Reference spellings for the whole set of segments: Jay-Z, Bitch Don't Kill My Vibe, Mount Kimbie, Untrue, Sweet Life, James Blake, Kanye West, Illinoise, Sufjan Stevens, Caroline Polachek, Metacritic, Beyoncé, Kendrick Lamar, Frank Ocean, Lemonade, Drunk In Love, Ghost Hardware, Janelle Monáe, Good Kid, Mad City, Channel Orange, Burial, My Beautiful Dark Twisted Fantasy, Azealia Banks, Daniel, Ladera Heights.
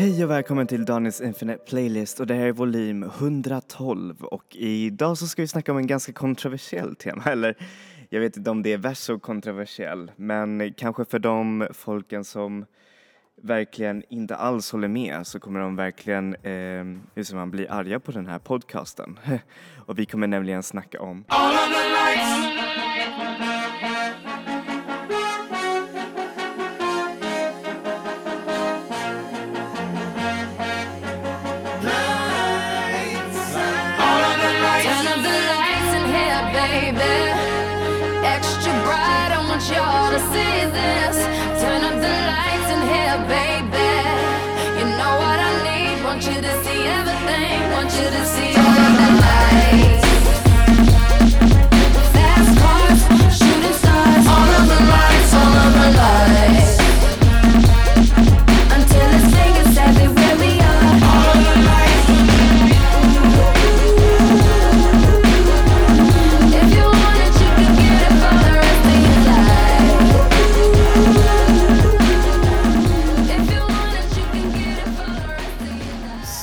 Hej och välkommen till Daniel's Infinite Playlist och det här är volym 112 och idag så ska vi snacka om en ganska kontroversiell tema, eller jag vet inte om det är värst så kontroversiell, men kanske för de folken som verkligen inte alls håller med så kommer de verkligen bli arga på den här podcasten. Och vi kommer nämligen snacka om All of the lights.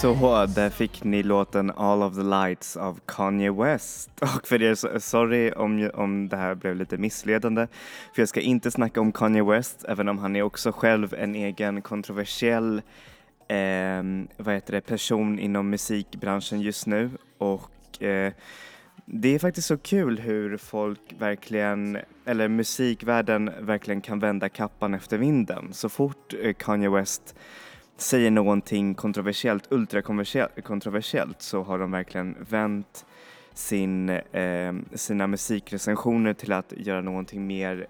Så där fick ni låten All of the Lights av Kanye West. Och för er, sorry om det här blev lite missledande. För jag ska inte snacka om Kanye West, även om han är också själv en egen kontroversiell person inom musikbranschen just nu. Och det är faktiskt så kul hur folk verkligen, eller musikvärlden verkligen kan vända kappan efter vinden. Så fort Kanye West säger någonting kontroversiellt, ultrakontroversiellt, så har de verkligen vänt sina musikrecensioner till att göra någonting mer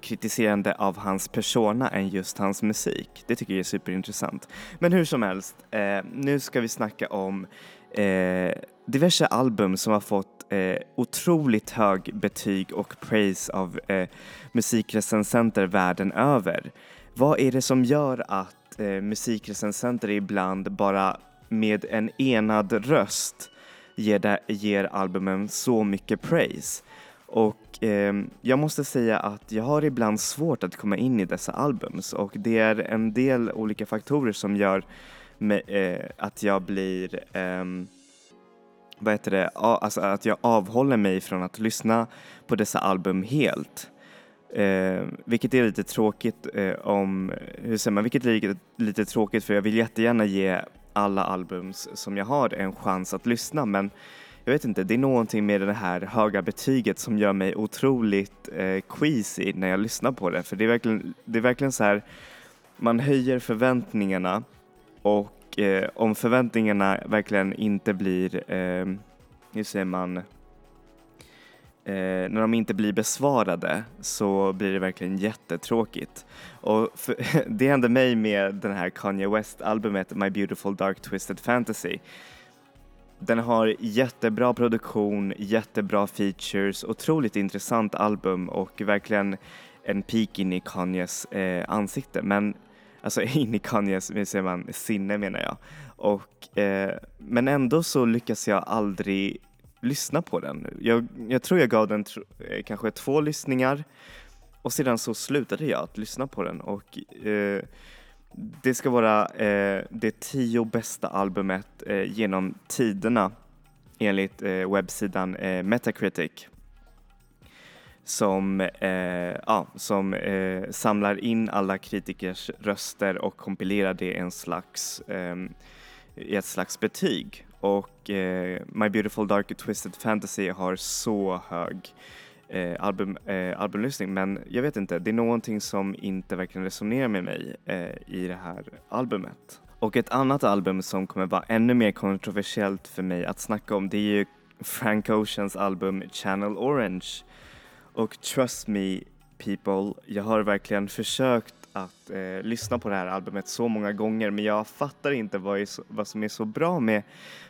kritiserande av hans persona än just hans musik. Det tycker jag är superintressant. Men hur som helst, nu ska vi snacka om diverse album som har fått otroligt hög betyg och praise av musikrecensenter världen över. Vad är det som gör att musikrecensenter ibland bara med en enad röst ger albumen så mycket praise? Och jag måste säga att jag har ibland svårt att komma in i dessa albums, och det är en del olika faktorer som gör att jag blir att jag avhåller mig från att lyssna på dessa album helt. Vilket är lite tråkigt för jag vill jättegärna ge alla albums som jag har en chans att lyssna, men jag vet inte, det är någonting med det här höga betyget som gör mig otroligt queasy när jag lyssnar på det, för det är verkligen så här, man höjer förväntningarna, och om förväntningarna verkligen inte blir när de inte blir besvarade så blir det verkligen jättetråkigt. Och det hände mig med den här Kanye West-albumet My Beautiful Dark Twisted Fantasy. Den har jättebra produktion, jättebra features, otroligt intressant album och verkligen en peak in i Kanyes ansikte, men alltså in i Kanyes sinne menar jag. Och, men ändå så lyckas jag aldrig lyssna på den. Jag tror jag gav den kanske 2 lyssningar. Och sedan så slutade jag att lyssna på den. Och det ska vara det 10 bästa albumet genom tiderna. Enligt webbsidan Metacritic. Som samlar in alla kritikers röster och kompilerar det i ett slags betyg. Och My Beautiful Dark Twisted Fantasy har så hög albumlyssning, men jag vet inte, det är någonting som inte verkligen resonerar med mig i det här albumet. Och ett annat album som kommer vara ännu mer kontroversiellt för mig att snacka om, det är ju Frank Oceans album Channel Orange. Och trust me people, jag har verkligen försökt att lyssna på det här albumet så många gånger, men jag fattar inte vad som är så bra med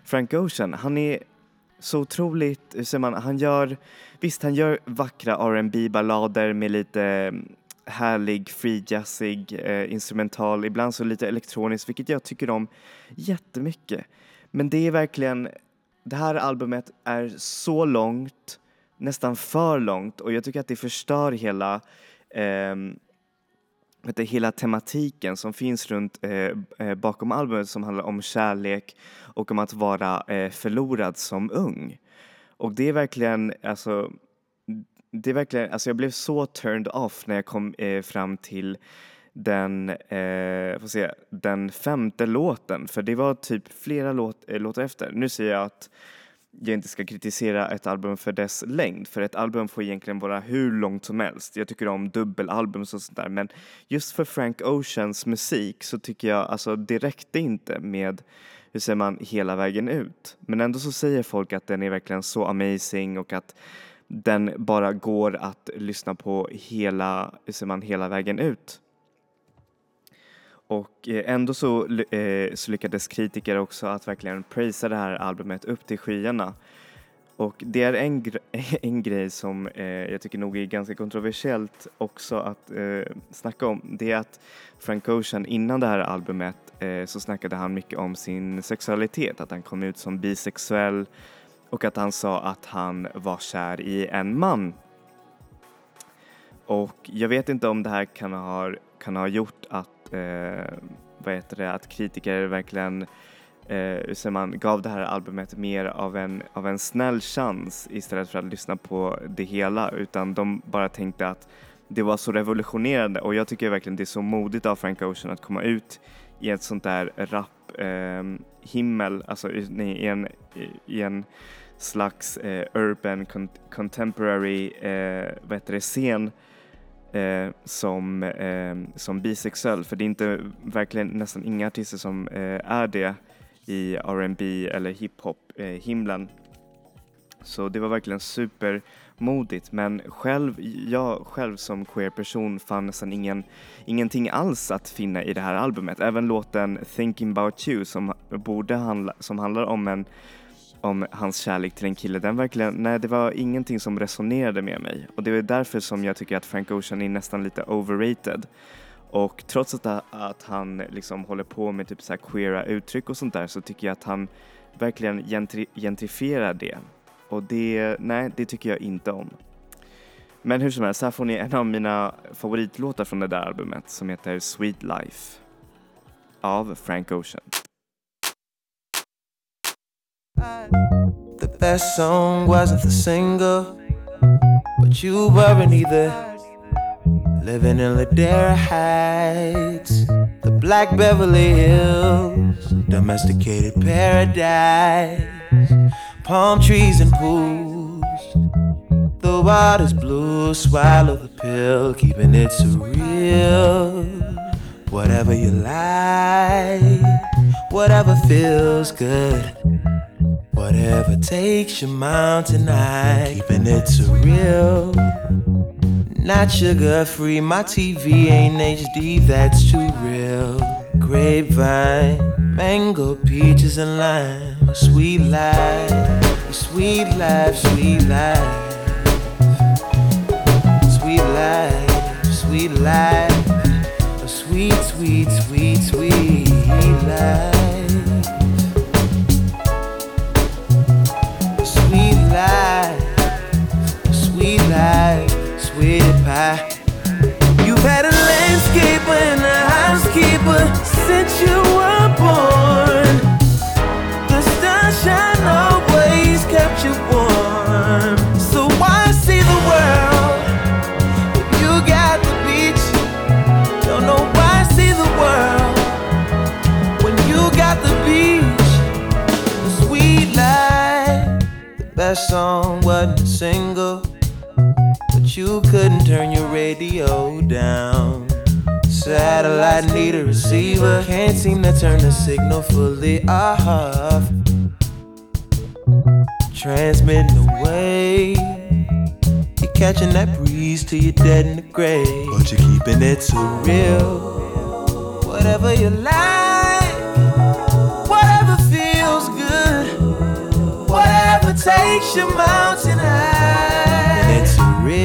Frank Ocean. Han är så otroligt, han gör vackra R&B-ballader med lite härlig, free jazzig, instrumental, ibland så lite elektronisk, vilket jag tycker om jättemycket. Men det är verkligen, det här albumet är så långt, nästan för långt, och jag tycker att det förstör hela vet du, hela tematiken som finns runt bakom albumet, som handlar om kärlek och om att vara förlorad som ung. Och det är verkligen, alltså, jag blev så turned off när jag kom fram till den femte låten. För det var typ flera låtar efter. Nu säger jag att jag inte ska kritisera ett album för dess längd. För ett album får egentligen vara hur långt som helst. Jag tycker om dubbelalbum och sånt där. Men just för Frank Oceans musik så tycker jag, alltså, det räckte inte med, hur säger man, hela vägen ut. Men ändå så säger folk att den är verkligen så amazing och att den bara går att lyssna på hela vägen ut. Och ändå så lyckades kritiker också att verkligen prisa det här albumet upp till skyarna. Och det är en grej som jag tycker nog är ganska kontroversiellt också att snacka om. Det är att Frank Ocean innan det här albumet så snackade han mycket om sin sexualitet. Att han kom ut som bisexuell och att han sa att han var kär i en man. Och jag vet inte om det här kan ha gjort att att kritiker verkligen gav det här albumet mer av en snäll chans istället för att lyssna på det hela, utan de bara tänkte att det var så revolutionerande. Och jag tycker verkligen det är så modigt av Frank Ocean att komma ut i ett sånt där rap himmel, alltså i en slags urban contemporary scen. Som bisexuell, för det är inte verkligen nästan inga artister som är det i R&B eller hiphop himlen. Så det var verkligen supermodigt, men jag själv som queer person fann nästan ingenting alls att finna i det här albumet. Även låten Thinking About You som handlar om hans kärlek till en kille, den verkligen, nej, det var ingenting som resonerade med mig. Och det är därför som jag tycker att Frank Ocean är nästan lite overrated. Och trots att han liksom håller på med typ så här queera uttryck och sånt där, så tycker jag att han verkligen gentrifierar det. Och det tycker jag inte om. Men hur som helst, här får ni en av mina favoritlåtar från det där albumet som heter Sweet Life av Frank Ocean. The best song wasn't the single, but you weren't either. Living in Ladera Heights, the black Beverly Hills, domesticated paradise, palm trees and pools. The water's blue, swallow the pill, keeping it surreal. Whatever you like, whatever feels good, whatever takes your mind tonight, keeping it surreal. Not sugar free, my TV ain't HD, that's too real. Grapevine, mango, peaches and lime, a sweet life, a sweet life, sweet life. Sweet life, sweet life, a sweet, sweet, sweet, sweet life. Sweet life, sweet pie. You've had a landscaper and a housekeeper since you were born. The sunshine always kept you warm. So why see the world if you got the beach? Don't know why see the world when you got the beach. The sweet life. The best song wasn't a single, you couldn't turn your radio down. Satellite need a receiver, can't seem to turn the signal fully off. Transmitting away, you're catching that breeze till you're dead in the grave, but you're keeping it so real. Whatever you like, whatever feels good, whatever takes your mountain high, it's real.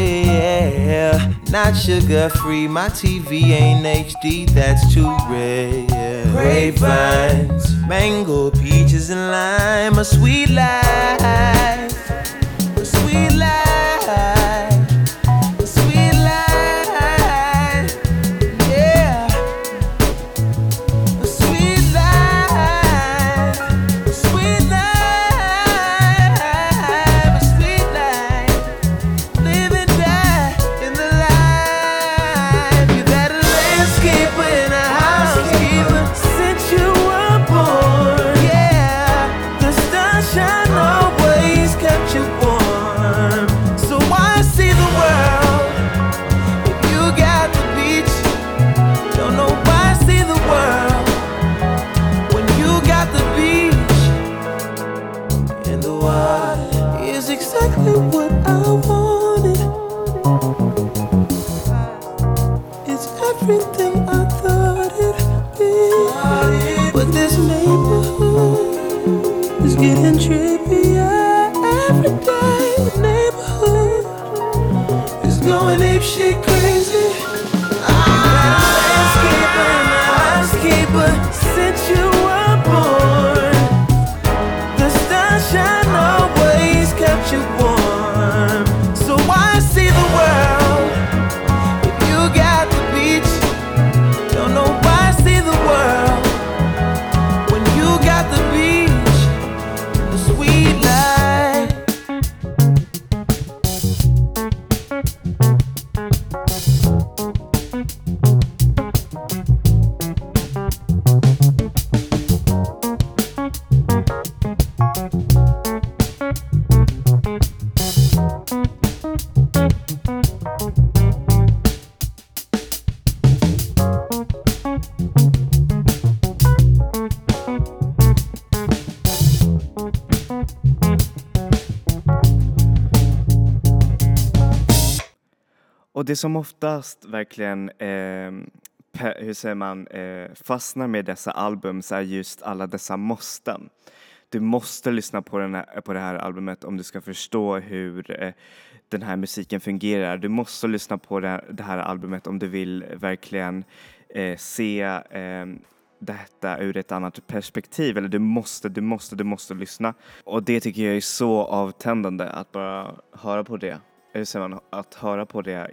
Not sugar free, my TV ain't HD, that's too rare. Grapevines, mango, peaches and lime, a sweet life, a sweet life, a sweet life, yeah. going ape shit crazy. Housekeeper, since you were born, the sunshine always kept you warm. So why see the world if you got the beach? Don't know why see the world when you got the beach and the sweet life. Och det som oftast verkligen fastnar med dessa album så är just alla dessa måsten. Du måste lyssna på det här albumet om du ska förstå hur den här musiken fungerar. Du måste lyssna på det här albumet om du vill verkligen se detta ur ett annat perspektiv. Eller du måste lyssna. Och det tycker jag är så avtändande att bara höra på det. Att höra på det,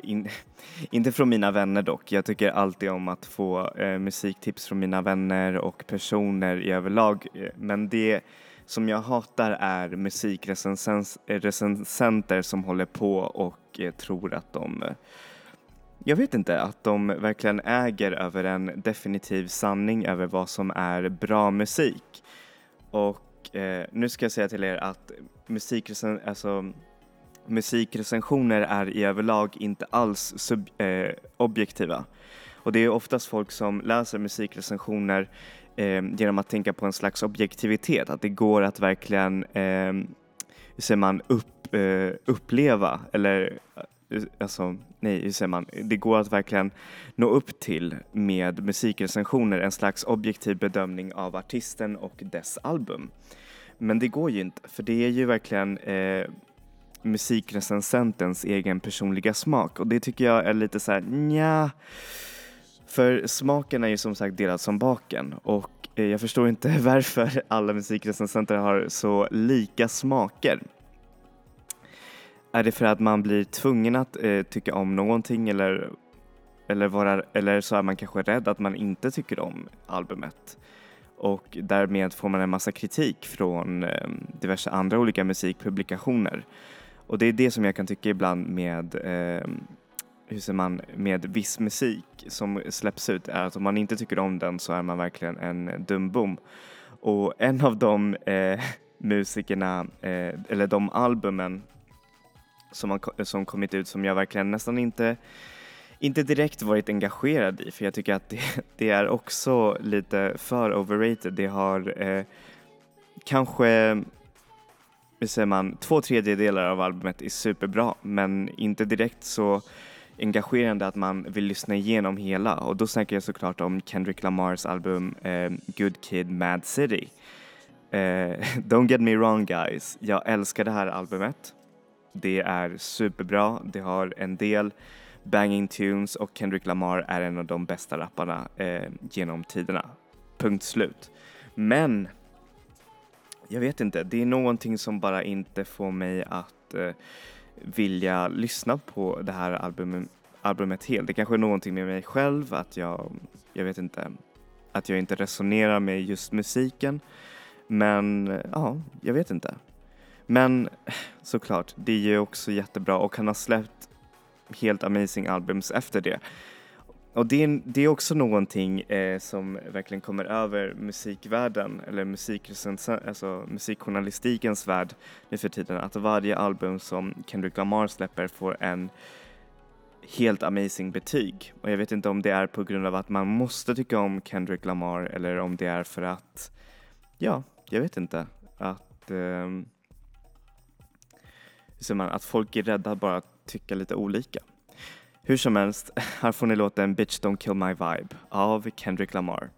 inte från mina vänner dock. Jag tycker alltid om att få musiktips från mina vänner och personer i överlag. Men det som jag hatar är musikrecensenter som håller på och tror att de... Jag vet inte, att de verkligen äger över en definitiv sanning över vad som är bra musik. Och nu ska jag säga till er att musikrecensioner är i överlag inte alls objektiva. Och det är oftast folk som läser musikrecensioner genom att tänka på en slags objektivitet. Att det går att verkligen uppleva eller alltså, nej, hur säger man? Det går att verkligen nå upp till med musikrecensioner en slags objektiv bedömning av artisten och dess album. Men det går ju inte, för det är ju verkligen... musikrecensentens egen personliga smak, och det tycker jag är lite så här, nja, för smaken är ju som sagt delad som baken, och jag förstår inte varför alla musikrecensenter har så lika smaker. Är det för att man blir tvungen att tycka om någonting, eller så är man kanske rädd att man inte tycker om albumet? Och därmed får man en massa kritik från diverse andra olika musikpublikationer. Och det är det som jag kan tycka ibland med med viss musik som släpps ut, är att om man inte tycker om den så är man verkligen en dumbom. Och en av de musikerna eller de albumen som kommit ut som jag verkligen nästan inte direkt varit engagerad i, för jag tycker att det är också lite för overrated. Det har kanske 2/3 av albumet är superbra, men inte direkt så engagerande att man vill lyssna igenom hela. Och då snackar jag såklart om Kendrick Lamars album Good Kid, Mad City. Don't get me wrong guys, jag älskar det här albumet. Det är superbra, det har en del banging tunes, och Kendrick Lamar är en av de bästa rapparna genom tiderna. Punkt slut. Men jag vet inte, det är någonting som bara inte får mig att vilja lyssna på det här albumet helt. Det kanske är någonting med mig själv, att jag vet inte, att jag inte resonerar med just musiken. Men ja, jag vet inte. Men såklart, det är ju också jättebra, och han har släppt helt amazing albums efter det. Och det är också någonting som verkligen kommer över musikvärlden, eller musikjournalistikens värld nu för tiden, att varje album som Kendrick Lamar släpper får en helt amazing betyg. Och jag vet inte om det är på grund av att man måste tycka om Kendrick Lamar, eller om det är för att, ja, jag vet inte, att att folk är rädda bara att tycka lite olika. Hur som helst, här får ni låten Bitch Don't Kill My Vibe av Kendrick Lamar.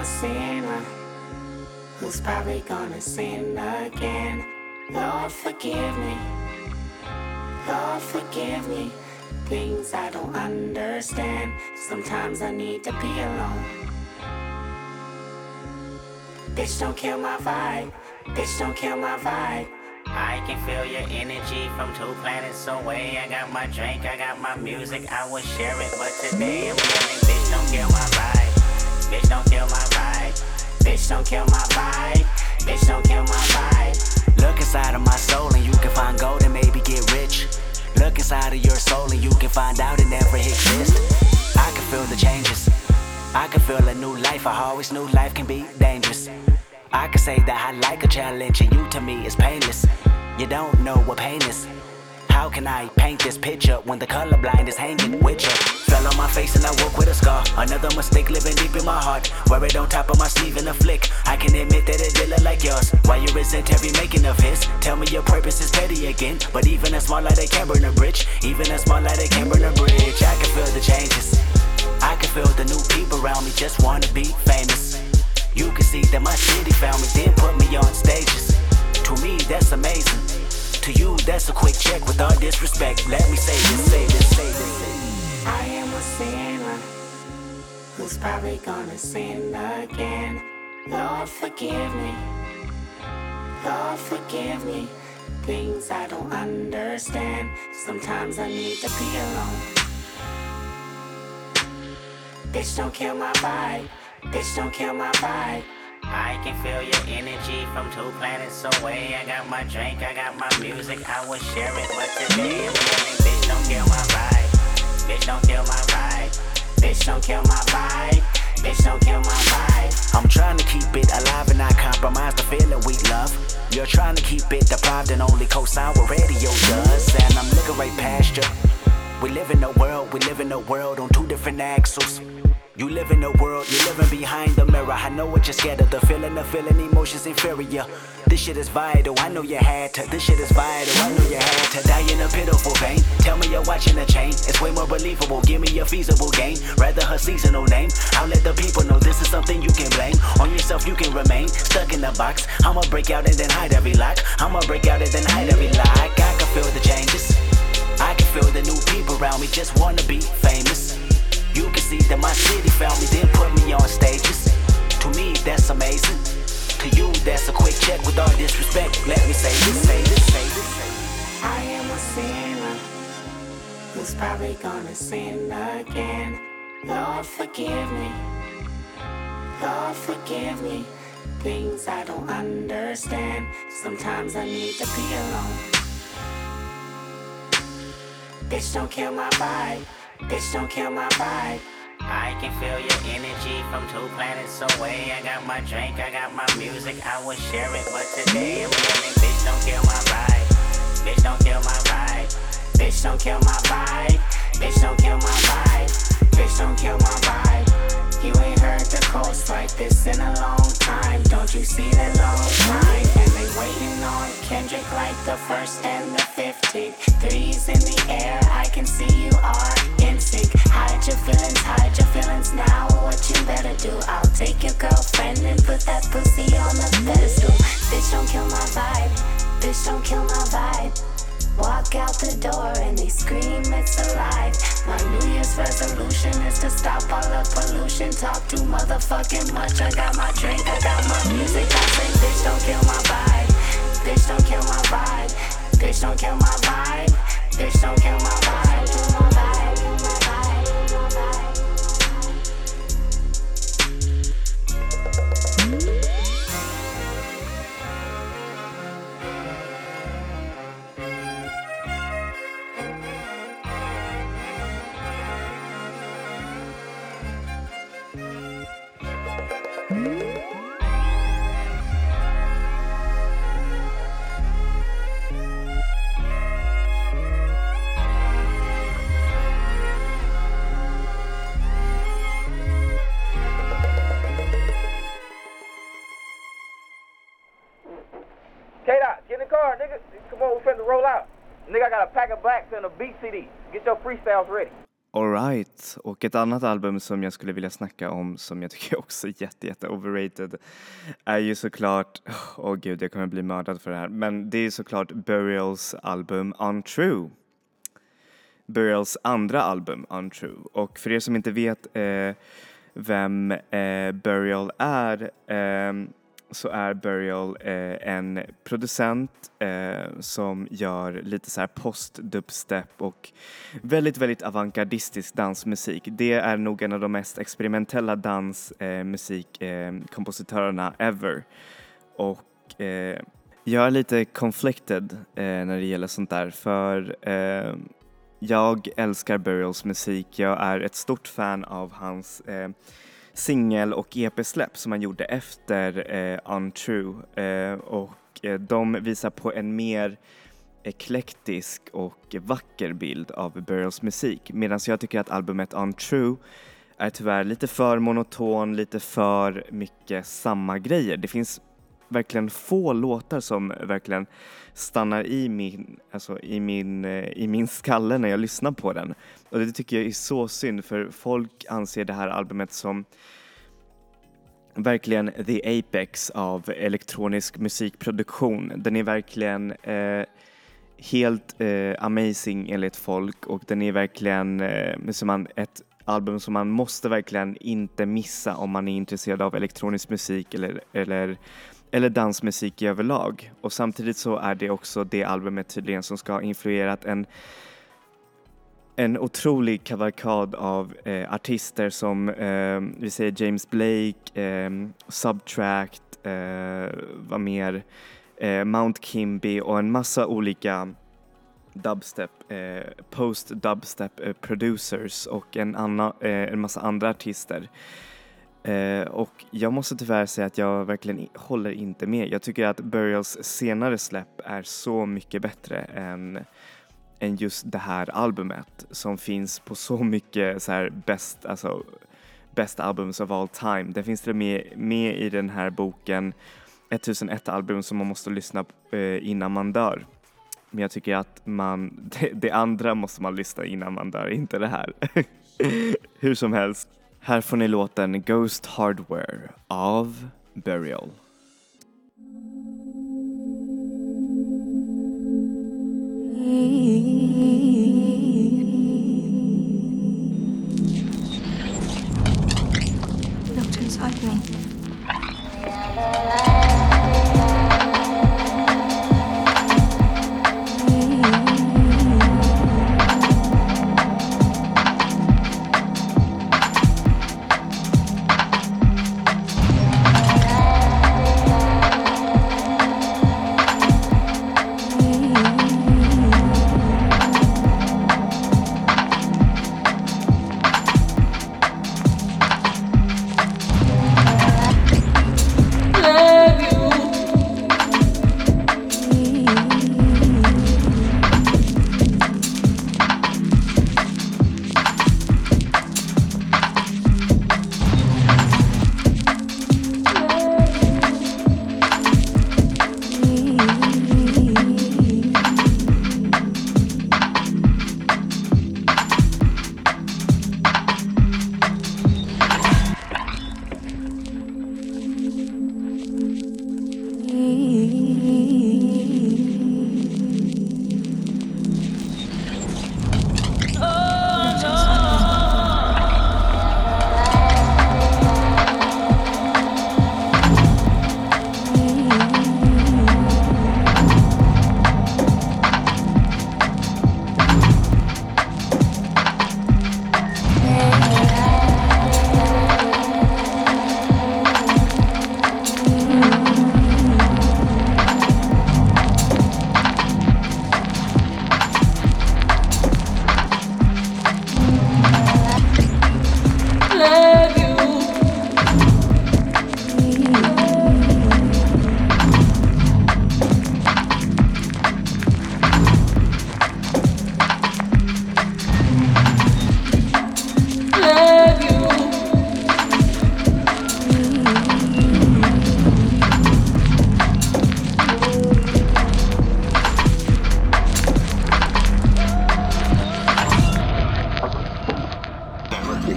a sinner who's probably gonna sin again. Lord, forgive me. Lord, forgive me. Things I don't understand. Sometimes I need to be alone. Bitch, don't kill my vibe. Bitch, don't kill my vibe. I can feel your energy from 2 planets away. I got my drink, I got my music, I will share it, but today I'm yelling, bitch, don't kill my vibe. Bitch, don't kill my vibe. Bitch, don't kill my vibe. Bitch, don't kill my vibe. Look inside of my soul and you can find gold and maybe get rich. Look inside of your soul and you can find out it never exists. I can feel the changes. I can feel a new life. I always knew life can be dangerous. I can say that I like a challenge and you to me is painless. You don't know what pain is. How can I paint this picture when the colorblind is hanging with you? Fell on my face and I woke with a scar. Another mistake living deep in my heart. Wear it on top of my sleeve in a flick. I can admit that it did look like yours. Why you resent every making of his? Tell me your purpose is petty again. But even a small light they can burn a bridge. Even a small light they can burn a bridge. I can feel the changes. I can feel the new people around me just wanna be famous. You can see that my city found me, then put me on stages. To me, that's amazing. To you, that's a quick check with all disrespect. Let me say this, say this, say this. I am a sinner who's probably gonna sin again. Lord, forgive me. Lord, forgive me. Things I don't understand. Sometimes I need to be alone. Bitch, don't kill my vibe. Bitch, don't kill my vibe. I can feel your energy from 2 planets away. I got my drink, I got my music, I will share it, but today I'm yelling, bitch, don't kill my vibe. Bitch, don't kill my vibe. Bitch, don't kill my vibe. Bitch, don't kill my vibe. I'm trying to keep it alive and not compromise the feeling we love. You're trying to keep it deprived and only co-sign what radio does. And I'm looking right past you. We live in a world on 2 different axles. You live in the world, you're living behind the mirror. I know what you're scared of, the feeling, emotions inferior. This shit is vital, I know you had to. This shit is vital, I know you had to. Die in a pitiful pain, tell me you're watching a chain. It's way more believable, give me a feasible gain. Rather her seasonal name, I'll let the people know this is something you can blame. On yourself you can remain, stuck in the box. I'ma break out and then hide every lock. I'ma break out and then hide every lock. I can feel the changes. I can feel the new people around me just wanna be famous. You can see that my city found me, then put me on stages. To me, that's amazing. To you, that's a quick check with all disrespect. Let me say this, say this, say this. I am a sinner who's probably gonna sin again. Lord, forgive me. Lord, forgive me. Things I don't understand. Sometimes I need to be alone. Bitch, don't kill my vibe. Bitch, don't kill my vibe. I can feel your energy from 2 planets away. I got my drink, I got my music, I will share it, but today I'm yelling, bitch, don't kill my vibe. Bitch, don't kill my vibe. Bitch, don't kill my vibe. Bitch, don't kill my vibe. Bitch, don't kill my vibe. You ain't heard the coast like this in a long time. Don't you see the long line? And they waiting on Kendrick like the 1st and the 15th. 3's in the air, I can see you are. Hide your feelings now. What you better do? I'll take your girlfriend and put that pussy on the pedestal. Bitch, don't kill my vibe. Bitch, don't kill my vibe. Walk out the door and they scream it's alive. My New Year's resolution is to stop all the pollution. Talk too motherfucking much. I got my drink, I got my music. I sing, bitch, don't kill my vibe. Bitch, don't kill my vibe. Bitch, don't kill my vibe. Bitch, don't kill my vibe. Bitch, don't kill my vibe. Nigga, I got a pack of blacks and a beat CD. Get your freestyles ready. Alright, och ett annat album som jag skulle vilja snacka om som jag tycker också är jätte overrated är ju såklart, jag kommer bli mördad för det här, men det är såklart Burials album Untrue. Burials andra album Untrue, och för er som inte vet vem Burial är, så är Burial en producent som gör lite så här post-dubstep och väldigt, väldigt avantgardistisk dansmusik. Det är nog en av de mest experimentella dansmusikkompositörerna ever. Och jag är lite conflicted när det gäller sånt där, för jag älskar Burials musik. Jag är ett stort fan av hans singel och EP-släpp som han gjorde efter Untrue. Och de visar på en mer eklektisk och vacker bild av Burials musik. Medan jag tycker att albumet Untrue är tyvärr lite för monoton, lite för mycket samma grejer. Det finns verkligen få låtar som verkligen stannar i min skalle när jag lyssnar på den. Och det tycker jag är så synd, för folk anser det här albumet som verkligen the apex av elektronisk musikproduktion. Den är verkligen helt amazing enligt folk, och den är verkligen ett album som man måste verkligen inte missa om man är intresserad av elektronisk musik eller dansmusik i överlag. Och samtidigt så är det också det albumet tydligen som ska ha influerat en otrolig kavalkad av artister som vi säger James Blake, Subtract, vad mer, Mount Kimbie och en massa olika dubstep, post-dubstep producers och en massa andra artister. Och jag måste tyvärr säga att jag verkligen håller inte med. Jag tycker att Burials senare släpp är så mycket bättre än just det här albumet, som finns på så mycket så här best albums of all time. Det finns det med i den här boken 1001 album som man måste lyssna på innan man dör. Men jag tycker att det andra måste man lyssna innan man dör, inte det här. Hur som helst, här får ni låten Ghost Hardware av Burial. Looked inside me.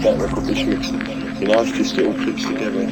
that record bitch mix. You know, it's just it all clips together.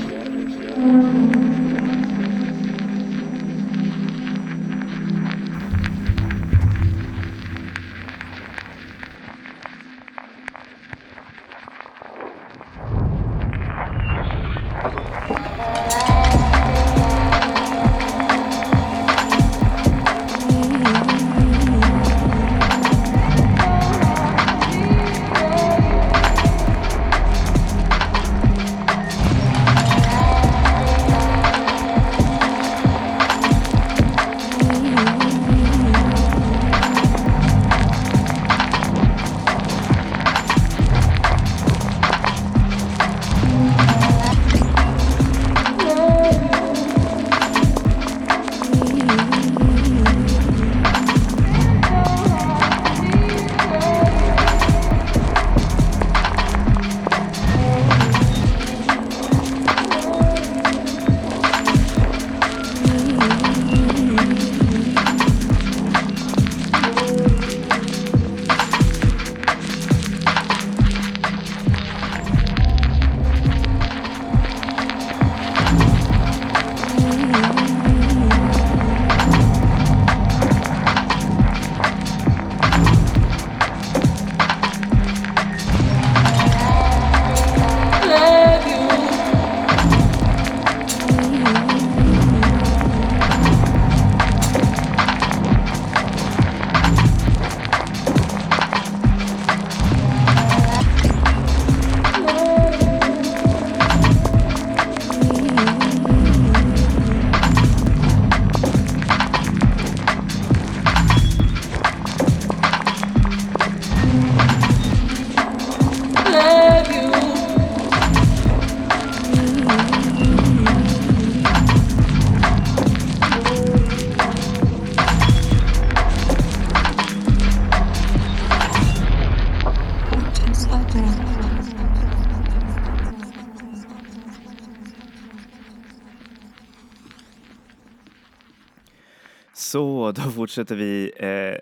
Så då fortsätter vi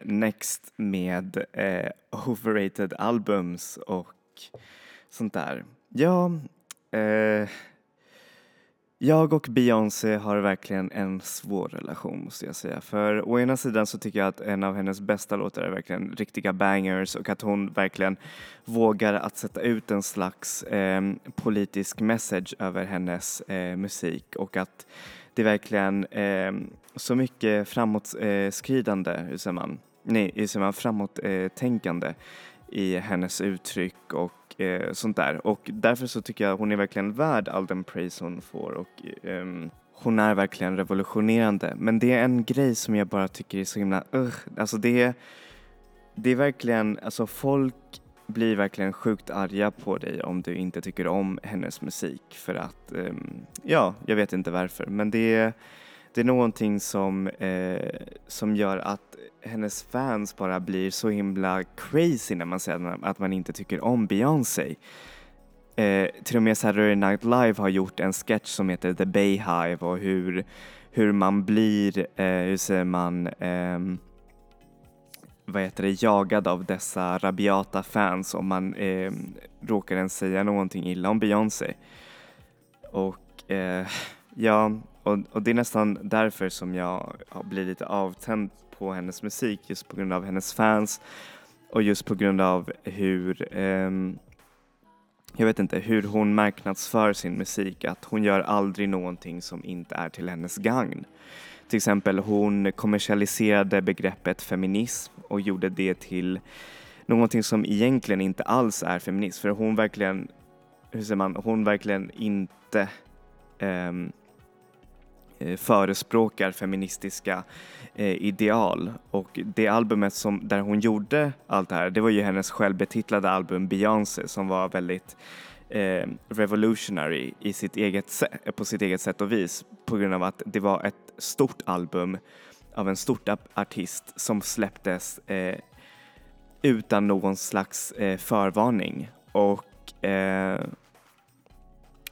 next med overrated albums och sånt där. Ja, jag och Beyoncé har verkligen en svår relation, måste jag säga. För å ena sidan så tycker jag att en av hennes bästa låtar är verkligen riktiga bangers och att hon verkligen vågar att sätta ut en slags politisk message över hennes musik och att det är verkligen så mycket framåtskridande, framåttänkande i hennes uttryck och sånt där. Och därför så tycker jag hon är verkligen värd all den praise hon får och hon är verkligen revolutionerande. Men det är en grej som jag bara tycker är så himla alltså det är verkligen, alltså folk blir verkligen sjukt arga på dig om du inte tycker om hennes musik. För att, ja, jag vet inte varför. Men det är någonting som gör att hennes fans bara blir så himla crazy när man säger att man inte tycker om Beyoncé. Till och med Saturday Night Live har gjort en sketch som heter The Bayhive och hur man blir, jagad av dessa rabiata fans om man råkar ens säga någonting illa om Beyoncé. Och och det är nästan därför som jag blir lite avtänd på hennes musik, just på grund av hennes fans och just på grund av hur hur hon marknadsför sin musik, att hon gör aldrig någonting som inte är till hennes gagn. Till exempel hon kommersialiserade begreppet feminism och gjorde det till någonting som egentligen inte alls är feminism. För hon verkligen, hon verkligen inte förespråkar feministiska ideal. Och det albumet där hon gjorde allt det här, det var ju hennes självbetitlade album Beyoncé som var väldigt revolutionary i sitt eget, på sitt eget sätt och vis, på grund av att det var ett stort album av en stort artist som släpptes utan någon slags förvarning. Och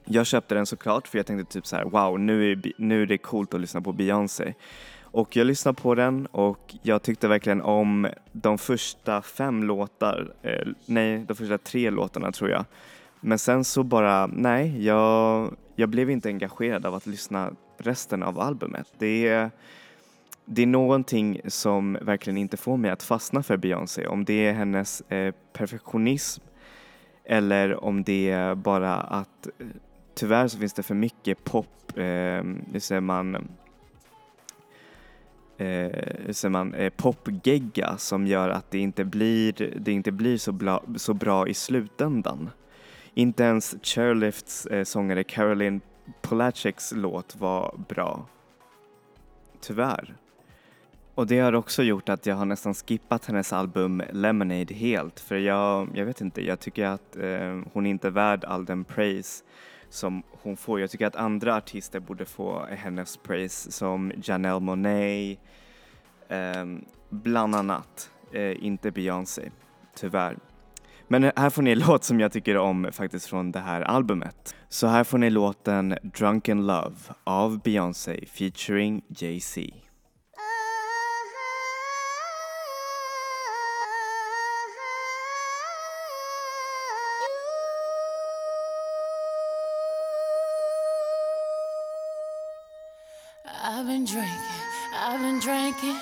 jag köpte den såklart, för jag tänkte typ så här: wow, nu är det coolt att lyssna på Beyoncé. Och jag lyssnade på den och jag tyckte verkligen om de första 3 låtarna tror jag. Men sen så bara, nej, jag blev inte engagerad av att lyssna resten av albumet. Det är någonting som verkligen inte får mig att fastna för Beyoncé. Om det är hennes perfektionism eller om det är bara att tyvärr så finns det för mycket pop, popgegga som gör att det inte blir så bra i slutändan. Inte ens Chairlifts sångare Caroline Polacheks låt var bra. Tyvärr. Och det har också gjort att jag har nästan skippat hennes album Lemonade helt. För jag vet inte, jag tycker att hon inte är värd all den praise som hon får. Jag tycker att andra artister borde få hennes praise, som Janelle Monáe, bland annat. Inte Beyoncé, tyvärr. Men här får ni en låt som jag tycker om faktiskt från det här albumet. Så här får ni låten Drunk In Love av Beyoncé featuring Jay-Z. I've been drinking.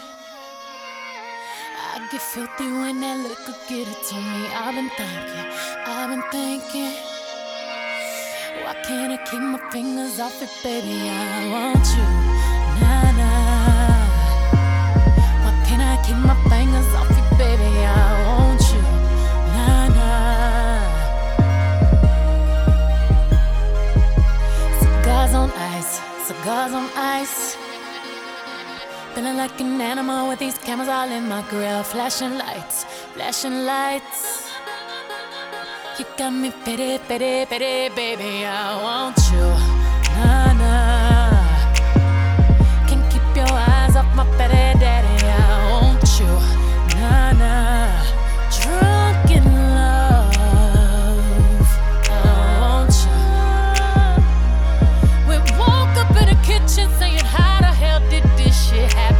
I get filthy when that liquor get it to me. I've been thinking. Why can't I keep my fingers off it, baby? I want you, nah. Why can't I keep my fingers off it, baby? I want you, nah. Cigars on ice. Feeling like an animal with these cameras all in my grill. Flashing lights. You got me pity, pity, pity, baby, I want you, nah. Can't keep your eyes off my pity, daddy, I want you, nah. Drunk in love, I want you. We woke up in the kitchen saying, how the hell did this shit happen?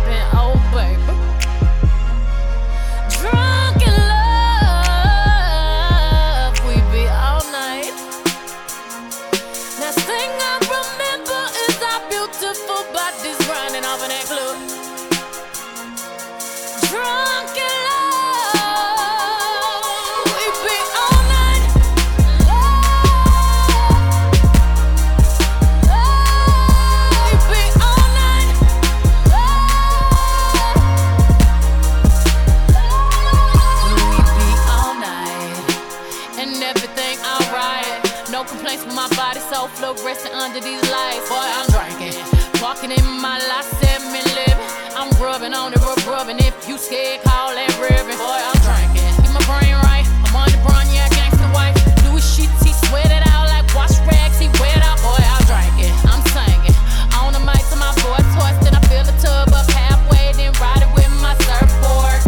Resting under these lights, boy, I'm drinking. Walking in my last 7-Eleven. I'm rubbing on the rubbing. If you scared, call that ribbon. Boy, I'm drinking. Get my brain right. I'm on the brown, yeah, gangsta wife. Do his shit, he sweat it out like wash rags. He wet out, boy, I'm drinking. I'm singing on the mic to my boy's horse. Then I fill the tub up halfway, then ride it with my surfboard.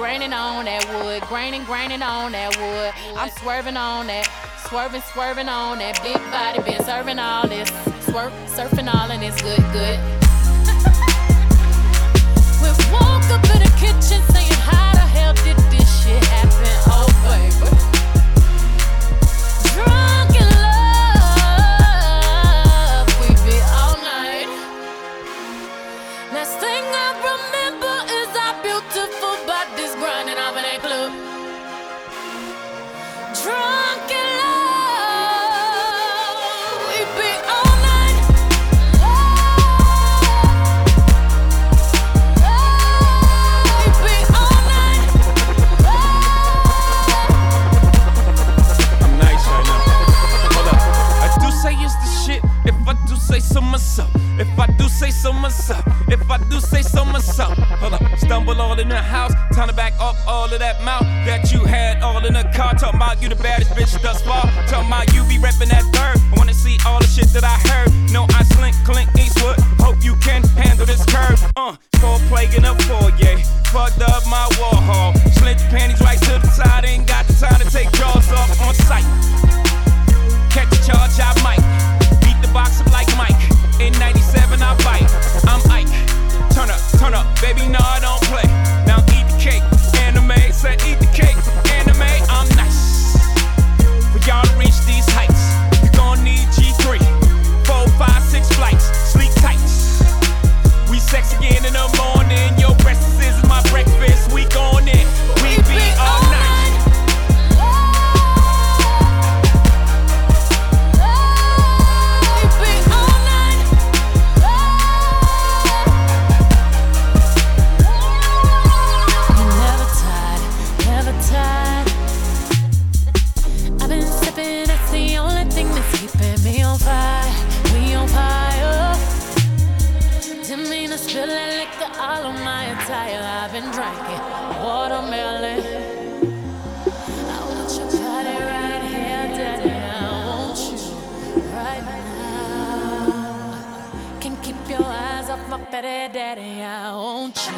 Graining on that wood, graining on that wood. I'm swerving on that, swerving on that. Big body been serving all this, surfing all and it's good. We woke up in the kitchen saying, how the hell did this shit happen? Oh, baby. If I do say so myself, hold up, stumble all in the house, turn it back up all of that mouth that you had all in the car. Talking about you the baddest bitch thus far. Talking about you be reppin' that third. I wanna see all the shit that I heard. No, I slink, clink, Eastwood. Hope you can handle this curve. Score plague in a foyer. Fucked up my wall hall. Slint your panties right to the side. Ain't got the time to take jaws off on sight. Catch a charge, I might. Beat the box up like Mike. In 97 I bite, I'm Ike. Turn up, baby, nah, I don't play. Now eat the cake, anime, said eat the cake, anime. yeah, watermelon. I want your body right here, daddy. I want you right now. Can't keep your eyes off my petty daddy. I want you.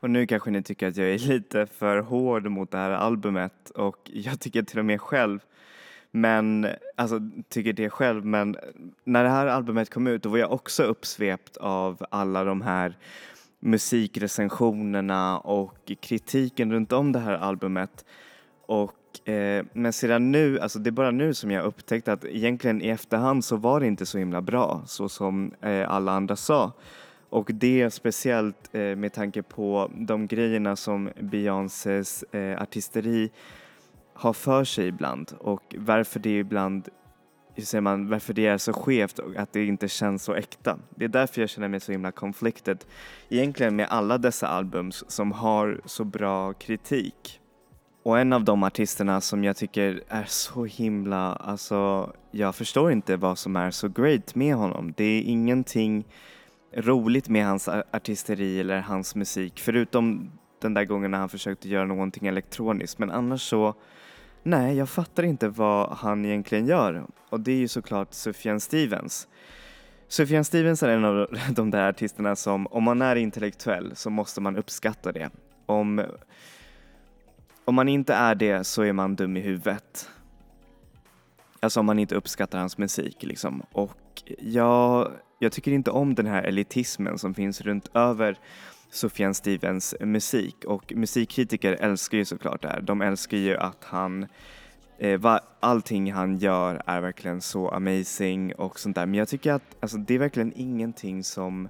Och nu kanske ni tycker att jag är lite för hård mot det här albumet. Och jag tycker till och med själv. Men, alltså tycker det själv. Men när det här albumet kom ut, då var jag också uppsvept av alla de här musikrecensionerna och kritiken runt om det här albumet. Och, men sedan nu, alltså det är bara nu som jag upptäckte att egentligen i efterhand så var det inte så himla bra. Så som alla andra sa. Och det speciellt med tanke på de grejerna som Beyoncés artisteri har för sig ibland. Och varför det ibland, hur säger man, varför det är så skevt och att det inte känns så äkta. Det är därför jag känner mig så himla conflicted. Egentligen med alla dessa albums som har så bra kritik. Och en av de artisterna som jag tycker är så himla, alltså jag förstår inte vad som är så great med honom. Det är ingenting roligt med hans artisteri eller hans musik. Förutom den där gången när han försökte göra någonting elektroniskt. Men annars så, nej, jag fattar inte vad han egentligen gör. Och det är ju såklart Sufjan Stevens. Sufjan Stevens är en av de där artisterna som, om man är intellektuell så måste man uppskatta det. Om man inte är det så är man dum i huvudet. Alltså om man inte uppskattar hans musik liksom. Och jag tycker inte om den här elitismen som finns runt över Sufjan Stevens musik. Och musikkritiker älskar ju såklart det här. De älskar ju att han, allting han gör är verkligen så amazing och sånt där. Men jag tycker att alltså, det är verkligen ingenting som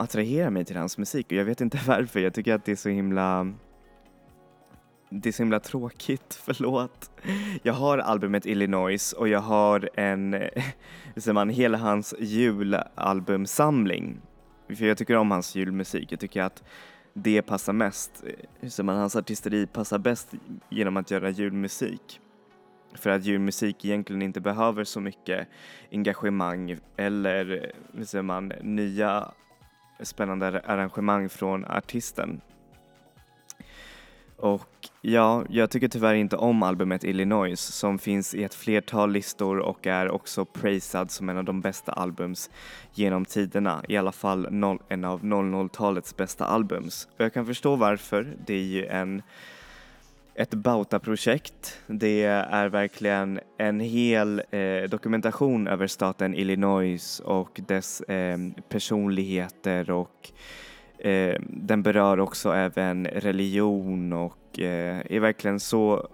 attraherar mig till hans musik. Och jag vet inte varför. Jag tycker att det är så himla tråkigt, förlåt. Jag har albumet Illinoise och jag har hela hans julalbumsamling. För jag tycker om hans julmusik. Jag tycker att det passar mest. Hans artisteri passar bäst genom att göra julmusik. För att julmusik egentligen inte behöver så mycket engagemang eller nya spännande arrangemang från artisten. Och ja, jag tycker tyvärr inte om albumet Illinoise som finns i ett flertal listor och är också prisad som en av de bästa albums genom tiderna. I alla fall en av 00-talets bästa albums. Och jag kan förstå varför. Det är ju ett bautaprojekt. Det är verkligen en hel dokumentation över staten Illinois och dess personligheter och den berör också även religion och är verkligen så,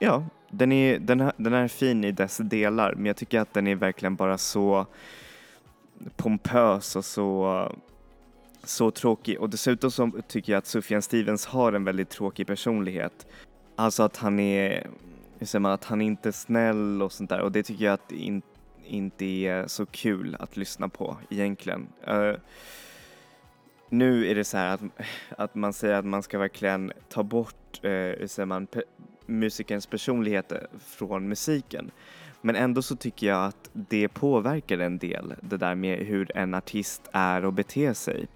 ja, den är fin i dess delar, men jag tycker att den är verkligen bara så pompös och så tråkig. Och dessutom så tycker jag att Sufjan Stevens har en väldigt tråkig personlighet. Alltså att han är, hur säger man, att han inte är snäll och sånt där, och det tycker jag att inte är så kul att lyssna på egentligen. Nu är det så här att man säger att man ska verkligen ta bort musikerns personlighet från musiken. Men ändå så tycker jag att det påverkar en del, det där med hur en artist är och beter sig.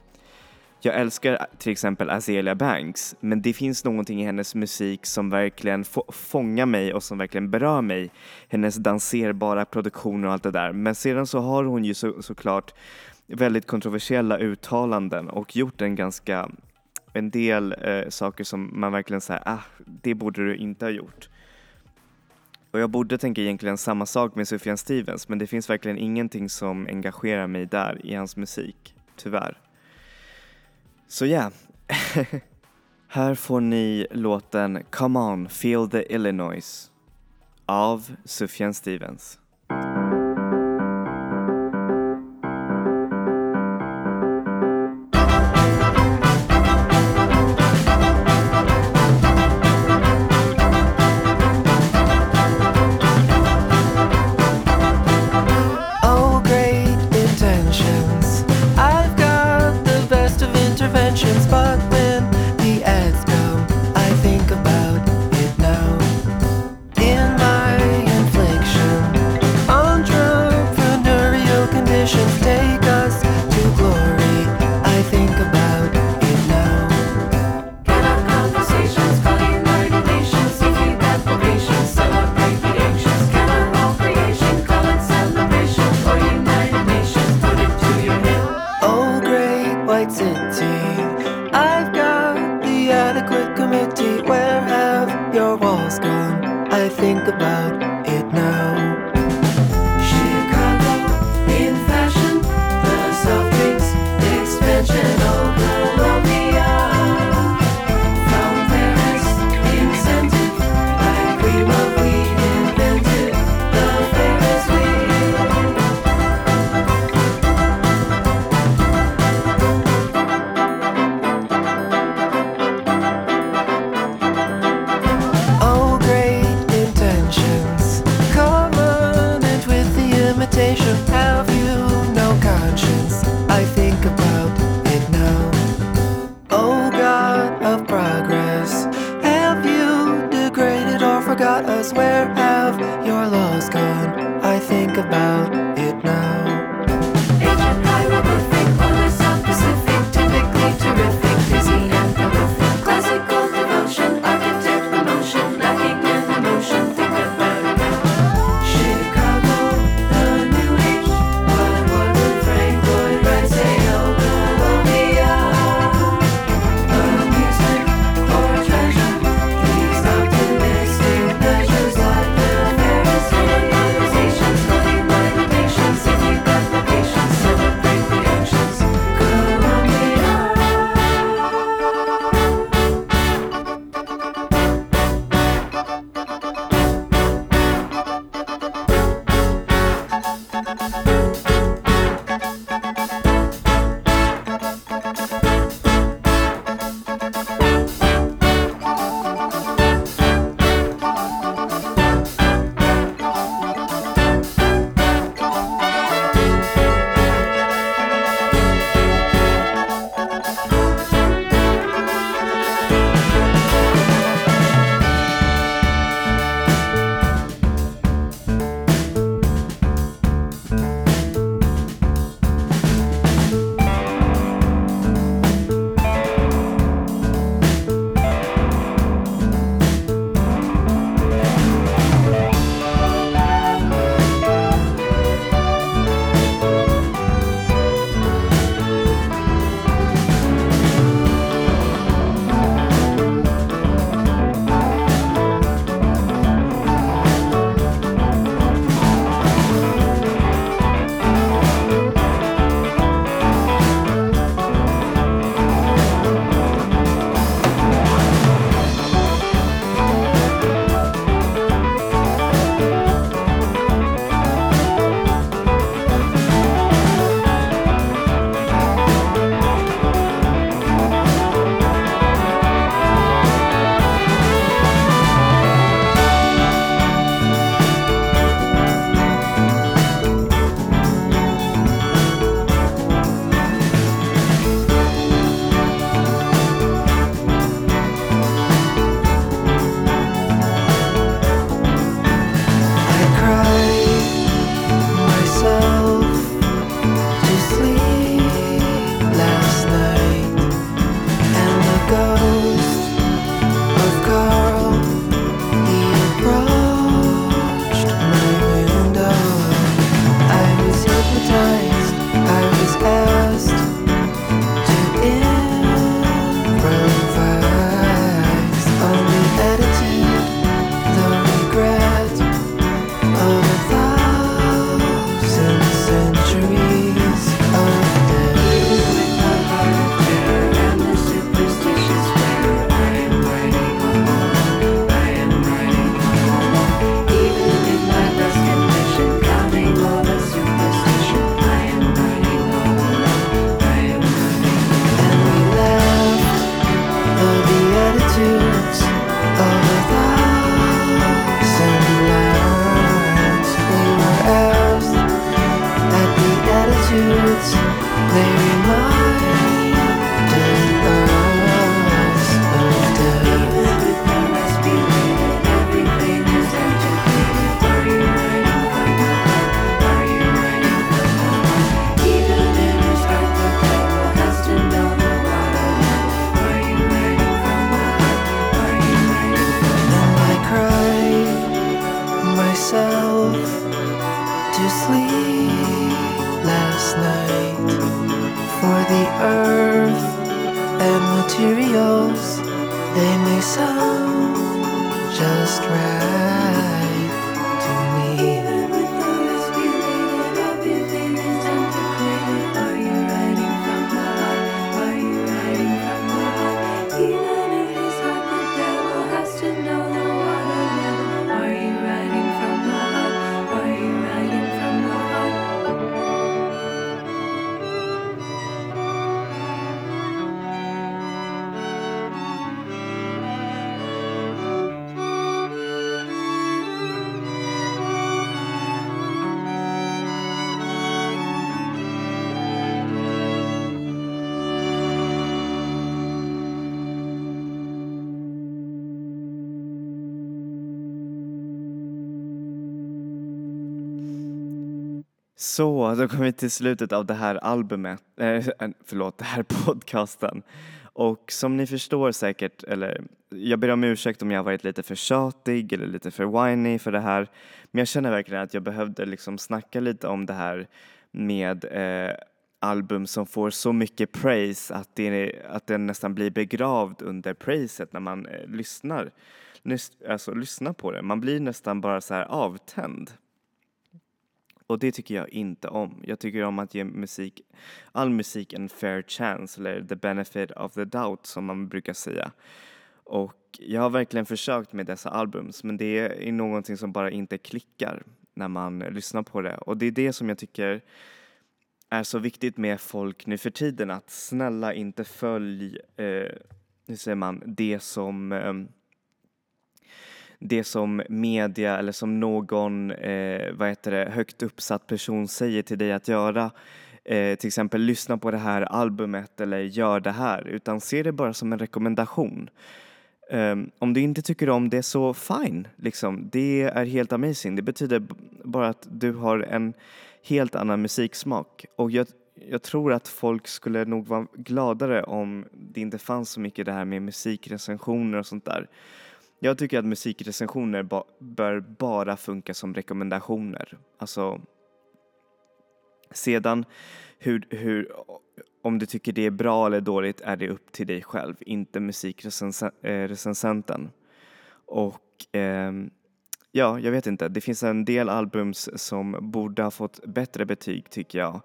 Jag älskar till exempel Azealia Banks, men det finns någonting i hennes musik som verkligen fångar mig och som verkligen berör mig. Hennes danserbara produktioner och allt det där. Men sedan så har hon ju såklart väldigt kontroversiella uttalanden och gjort en del saker som man verkligen säger, det borde du inte ha gjort. Och jag borde tänka egentligen samma sak med Sufjan Stevens, men det finns verkligen ingenting som engagerar mig där i hans musik, tyvärr. Så ja, yeah. Här får ni låten Come On Feel The Illinoise av Sufjan Stevens. materials, they may sound just right to me. Even with all this related, everything is antiquated. Are you writing from the heart? Are you writing from the heart? Even if it's hard, the devil has to know the water level. Are you writing from the heart? Are you writing from the Så, då kommer vi till slutet av det här albumet, det här podcasten. Och som ni förstår säkert, eller jag ber om ursäkt om jag har varit lite för tjatig eller lite för whiny för det här. Men jag känner verkligen att jag behövde liksom snacka lite om det här med album som får så mycket praise att den nästan blir begravd under praiset när man lyssnar på det. Man blir nästan bara så här avtänd. Och det tycker jag inte om. Jag tycker om att ge all musik en fair chance. Eller the benefit of the doubt som man brukar säga. Och jag har verkligen försökt med dessa albums. Men det är någonting som bara inte klickar när man lyssnar på det. Och det är det som jag tycker är så viktigt med folk nu för tiden. Att snälla inte följ det som media eller som någon högt uppsatt person säger till dig att göra. Till exempel lyssna på det här albumet eller gör det här. Utan se det bara som en rekommendation. Om du inte tycker om det, så fine. Liksom. Det är helt amazing. Det betyder bara att du har en helt annan musiksmak. Och jag tror att folk skulle nog vara gladare om det inte fanns så mycket det här med musikrecensioner och sånt där. Jag tycker att musikrecensioner bör bara funka som rekommendationer. Alltså, sedan om du tycker det är bra eller dåligt är det upp till dig själv. Inte musikrecensenten. Och jag vet inte. Det finns en del albums som borde ha fått bättre betyg tycker jag.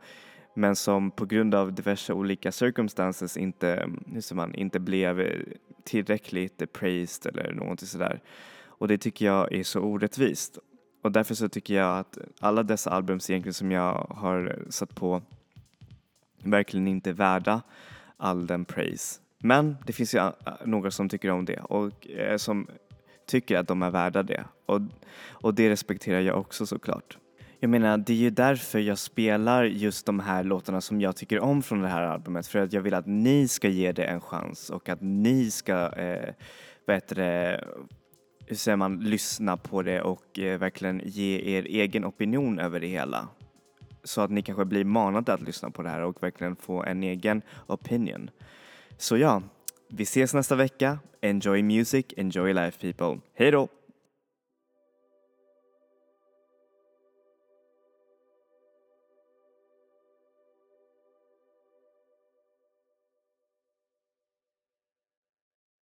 Men som på grund av diverse olika circumstances inte blev tillräckligt praised eller någonting sådär. Och det tycker jag är så orättvist. Och därför så tycker jag att alla dessa albums egentligen som jag har satt på verkligen inte är värda all den praise. Men det finns ju några som tycker om det och som tycker att de är värda det. Och det respekterar jag också såklart. Jag menar, det är ju därför jag spelar just de här låtarna som jag tycker om från det här albumet. För att jag vill att ni ska ge det en chans och att ni ska lyssna på det och verkligen ge er egen opinion över det hela. Så att ni kanske blir manade att lyssna på det här och verkligen få en egen opinion. Så ja, vi ses nästa vecka. Enjoy music, enjoy life people. Hej då!